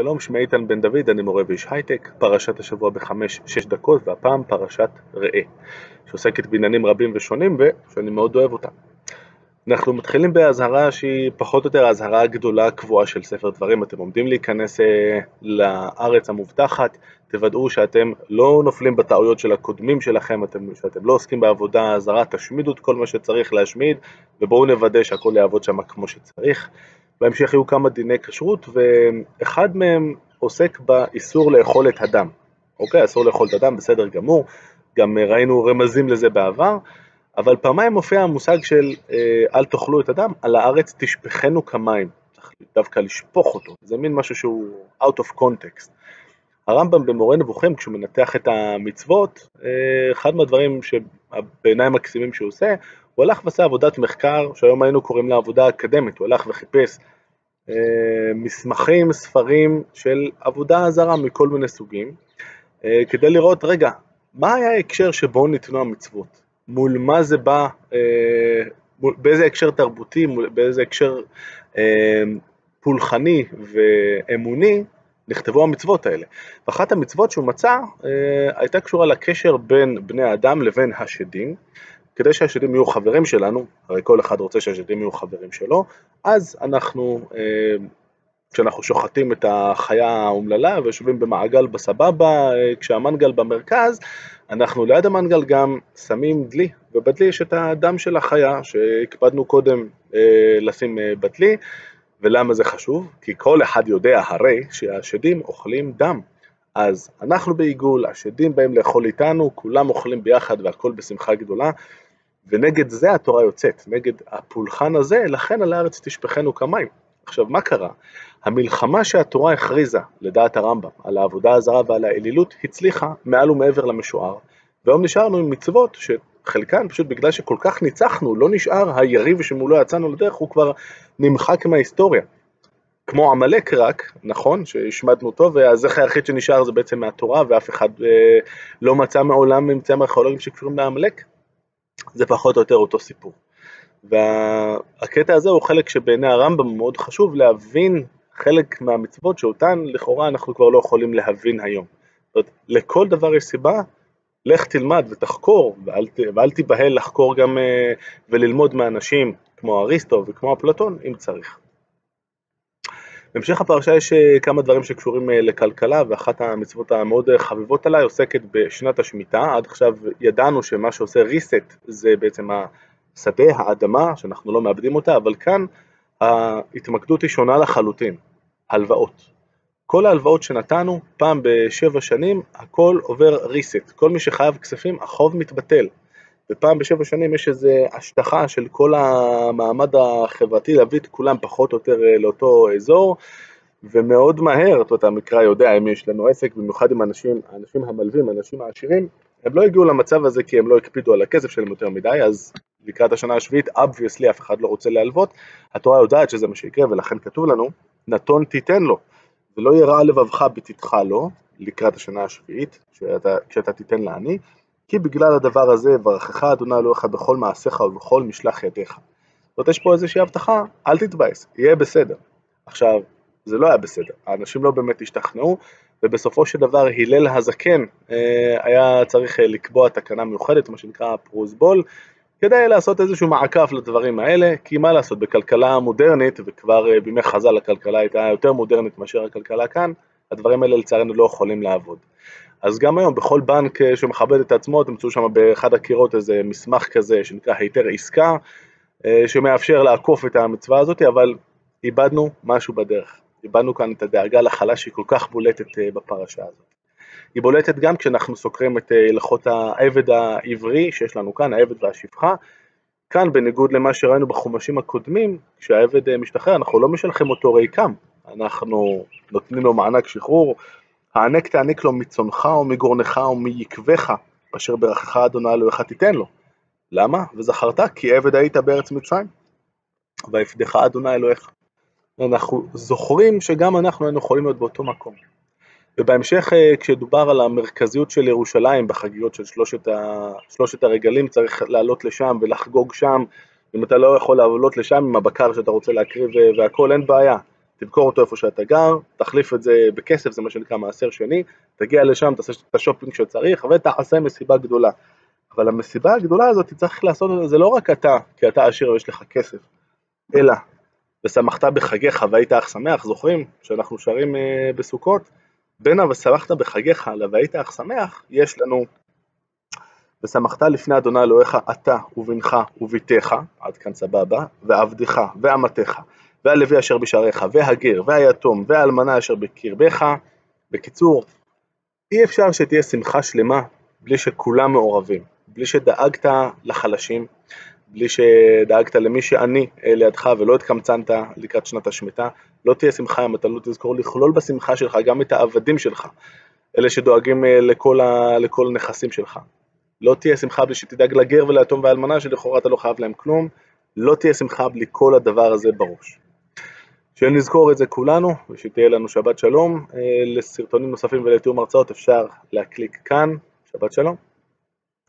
שלום, שמי איתן בן דוד, אני מורה ואיש הייטק. פרשת השבוע ב5-6 דקות, והפעם פרשת ראה, שעוסקת בעניינים רבים ושונים ושאני מאוד אוהב אותה. אנחנו מתחילים בהזהרה שהיא פחות או יותר ההזהרה הגדולה הקבועה של ספר דברים. אתם עומדים להיכנס לארץ המובטחת, תוודאו שאתם לא נופלים בטעויות של הקודמים שלכם, שאתם לא עוסקים בעבודה זרה, תשמידו את כל מה שצריך להשמיד, ובואו נוודא שהכל יעבוד שם כמו שצריך. בהמשך יהיו כמה דיני כשרות, ואחד מהם עוסק באיסור לאכול את הדם. אוקיי, אסור לאכול את הדם, בסדר גמור, גם ראינו רמזים לזה בעבר, אבל פעמיים מופיע המושג של אל תאכלו את הדם, על הארץ תשפכנו כמים, צריך דווקא לשפוך אותו, זה מין משהו שהוא out of context. הרמב"ם במורה נבוכים, כשהוא מנתח את המצוות, אחד מהדברים שבעיניים מקסימים שהוא עושה, הוא הלך ועשה עבודת מחקר, שהיום היינו קוראים לה עבודה אקדמית, הוא הלך וחיפש מסמכים, ספרים של עבודה זרה מכל מיני סוגים, כדי לראות, רגע, מה היה ההקשר שבו ניתנו המצוות? מול מה זה בא, באיזה הקשר תרבותי, באיזה הקשר פולחני ואמוני, נכתבו המצוות האלה. ואחת המצוות שהוא מצא, הייתה קשורה לקשר בין בני האדם לבין השדים, כדי שהשדים יהיו חברים שלנו, הרי כל אחד רוצה שהשדים יהיו חברים שלו, אז אנחנו, כשאנחנו שוחטים את החיה האומללה ויושבים במעגל בסבבה, כשהמנגל במרכז, אנחנו ליד המנגל גם שמים דלי, ובדלי יש את הדם של החיה שהקפדנו קודם לשים בדלי, ולמה זה חשוב? כי כל אחד יודע הרי שהשדים אוכלים דם. אז אנחנו בעיגול, השדים באים לאכול איתנו, כולם אוכלים ביחד והכל בשמחה גדולה, ונגד זה התורה יוצאת, נגד הפולחן הזה, לכן על הארץ תשפכנו כמים. עכשיו, מה קרה? המלחמה שהתורה הכריזה, לדעת הרמב"ם, על העבודה הזרה ועל האלילות, הצליחה מעל ומעבר למשוער. והיום נשארנו עם מצוות שחלקן, פשוט בגלל שכל כך ניצחנו, לא נשאר היריב שמולו יצאנו לדרך, הוא כבר נמחק מההיסטוריה. כמו עמלק רק, נכון, שהשמדנו אותו, והזכר היחיד שנשאר זה בעצם מהתורה, ואף אחד לא מצא מעולם ממצאים ארכיאולוגיים שקשורים לעמלק. זה פחות או יותר אותו סיפור. והקטע הזה הוא חלק שבעיני הרמב"ם מאוד חשוב להבין חלק מהמצוות שאותן לכאורה אנחנו כבר לא יכולים להבין היום. זאת אומרת, לכל דבר יש סיבה, לך תלמד ותחקור, ואל תיבהל לחקור גם וללמוד מאנשים כמו אריסטו וכמו אפלטון אם צריך. בהמשך הפרשה יש כמה דברים שקשורים לכלכלה, ואחת המצוות המאוד חביבות עליי עוסקת בשנת השמיטה. עד עכשיו ידענו שמה שעושה ריסט זה בעצם השדה, האדמה, שאנחנו לא מאבדים אותה, אבל כאן ההתמקדות היא שונה לחלוטין, הלוואות. כל ההלוואות שנתנו, פעם ב7 שנים, הכל עובר ריסט. כל מי שחייב כספים, החוב מתבטל. ופעם ב7 שנים יש איזו השטחה של כל המעמד החברתי, להביא את כולם פחות או יותר לאותו אזור, ומאוד מהר, זאת אומרת, המקרא יודע אם יש לנו עסק, במיוחד עם האנשים המלווים, האנשים העשירים, הם לא הגיעו למצב הזה כי הם לא הקפידו על הכסף שלהם יותר מדי, אז לקראת השנה השביעית, obviously, אף אחד לא רוצה להלוות, התורה יודעת שזה מה שיקרה, ולכן כתוב לנו, נתון תיתן לו, ולא יראה לבבך בתתך לו, לקראת השנה השביעית, כשאתה תיתן לעני, כי בגלל הדבר הזה, ברכך אדוני אלוהיך בכל מעשיך ובכל משלח ידיך. זאת אומרת, יש פה איזושהי הבטחה, אל תתבייס, יהיה בסדר. עכשיו, זה לא היה בסדר, האנשים לא באמת השתכנעו, ובסופו של דבר הלל הזקן היה צריך לקבוע תקנה מיוחדת, מה שנקרא פרוזבול, כדי לעשות איזשהו מעקף לדברים האלה, כי מה לעשות, בכלכלה המודרנית, וכבר בימי חז"ל הכלכלה הייתה יותר מודרנית מאשר הכלכלה כאן, הדברים האלה לצערנו לא יכולים לעבוד. אז גם היום, בכל בנק שמכבד את עצמו, תמצאו שם באחד הקירות איזה מסמך כזה, שנקרא היתר עסקה, שמאפשר לעקוף את המצווה הזאת, אבל איבדנו משהו בדרך. איבדנו כאן את הדאגה לחלש שהיא כל כך בולטת בפרשה הזאת. היא בולטת גם כשאנחנו סוקרים את הלכות העבד העברי שיש לנו כאן, העבד והשפחה. כאן, בניגוד למה שראינו בחומשים הקודמים, כשהעבד משתחרר, אנחנו לא משלחים אותו ריקם, אנחנו נותנים לו מענק שחרור, הענק תעניק לו מצונך או מגורנך או מיקבך, אשר ברכך אדוני אלוהיך תיתן לו. למה? וזכרת? כי עבד היית בארץ מצרים, ויפדך אדוני אלוהיך. אנחנו זוכרים שגם אנחנו היינו יכולים להיות באותו מקום. ובהמשך, כשדובר על המרכזיות של ירושלים בחגיגות של שלושת הרגלים, צריך לעלות לשם ולחגוג שם, אם אתה לא יכול לעלות לשם עם הבקר שאתה רוצה להקריב והכל, אין בעיה. תמכור אותו איפה שאתה גר, תחליף את זה בכסף, זה מה שנקרא מעשר שני, תגיע לשם, תעשה את השופינג שצריך, ותעשה מסיבה גדולה. אבל המסיבה הגדולה הזאת צריך לעשות, זה לא רק אתה, כי אתה עשיר ויש לך כסף, אלא, ושמחת בחגיך והיית אך שמח, זוכרים? שאנחנו שרים בסוכות, בין ושמחת בחגיך והיית אך שמח, יש לנו, ושמחת לפני אדוני אלוהיך, אתה ובנך וביתך, עד כאן סבבה, ועבדך ואמתך, והלוי אשר בשעריך, והגר, והיתום, והאלמנה אשר בקרבך. בקיצור, אי אפשר שתהיה שמחה שלמה בלי שכולם מעורבים, בלי שדאגת לחלשים, בלי שדאגת למי שאני לידך ולא התקמצנת לקראת שנת השמיטה. לא תהיה שמחה אם אתה לא תזכור לכלול בשמחה שלך גם את העבדים שלך, אלה שדואגים לכל הנכסים שלך. לא תהיה שמחה בלי שתדאג לגר וליתום והאלמנה שלכאורה אתה לא חייב להם כלום. לא תהיה שמחה בלי כל הדבר הזה בראש. שנזכור את זה כולנו, ושתהיה לנו שבת שלום. לסרטונים נוספים ולתיאום הרצאות אפשר להקליק כאן. שבת שלום.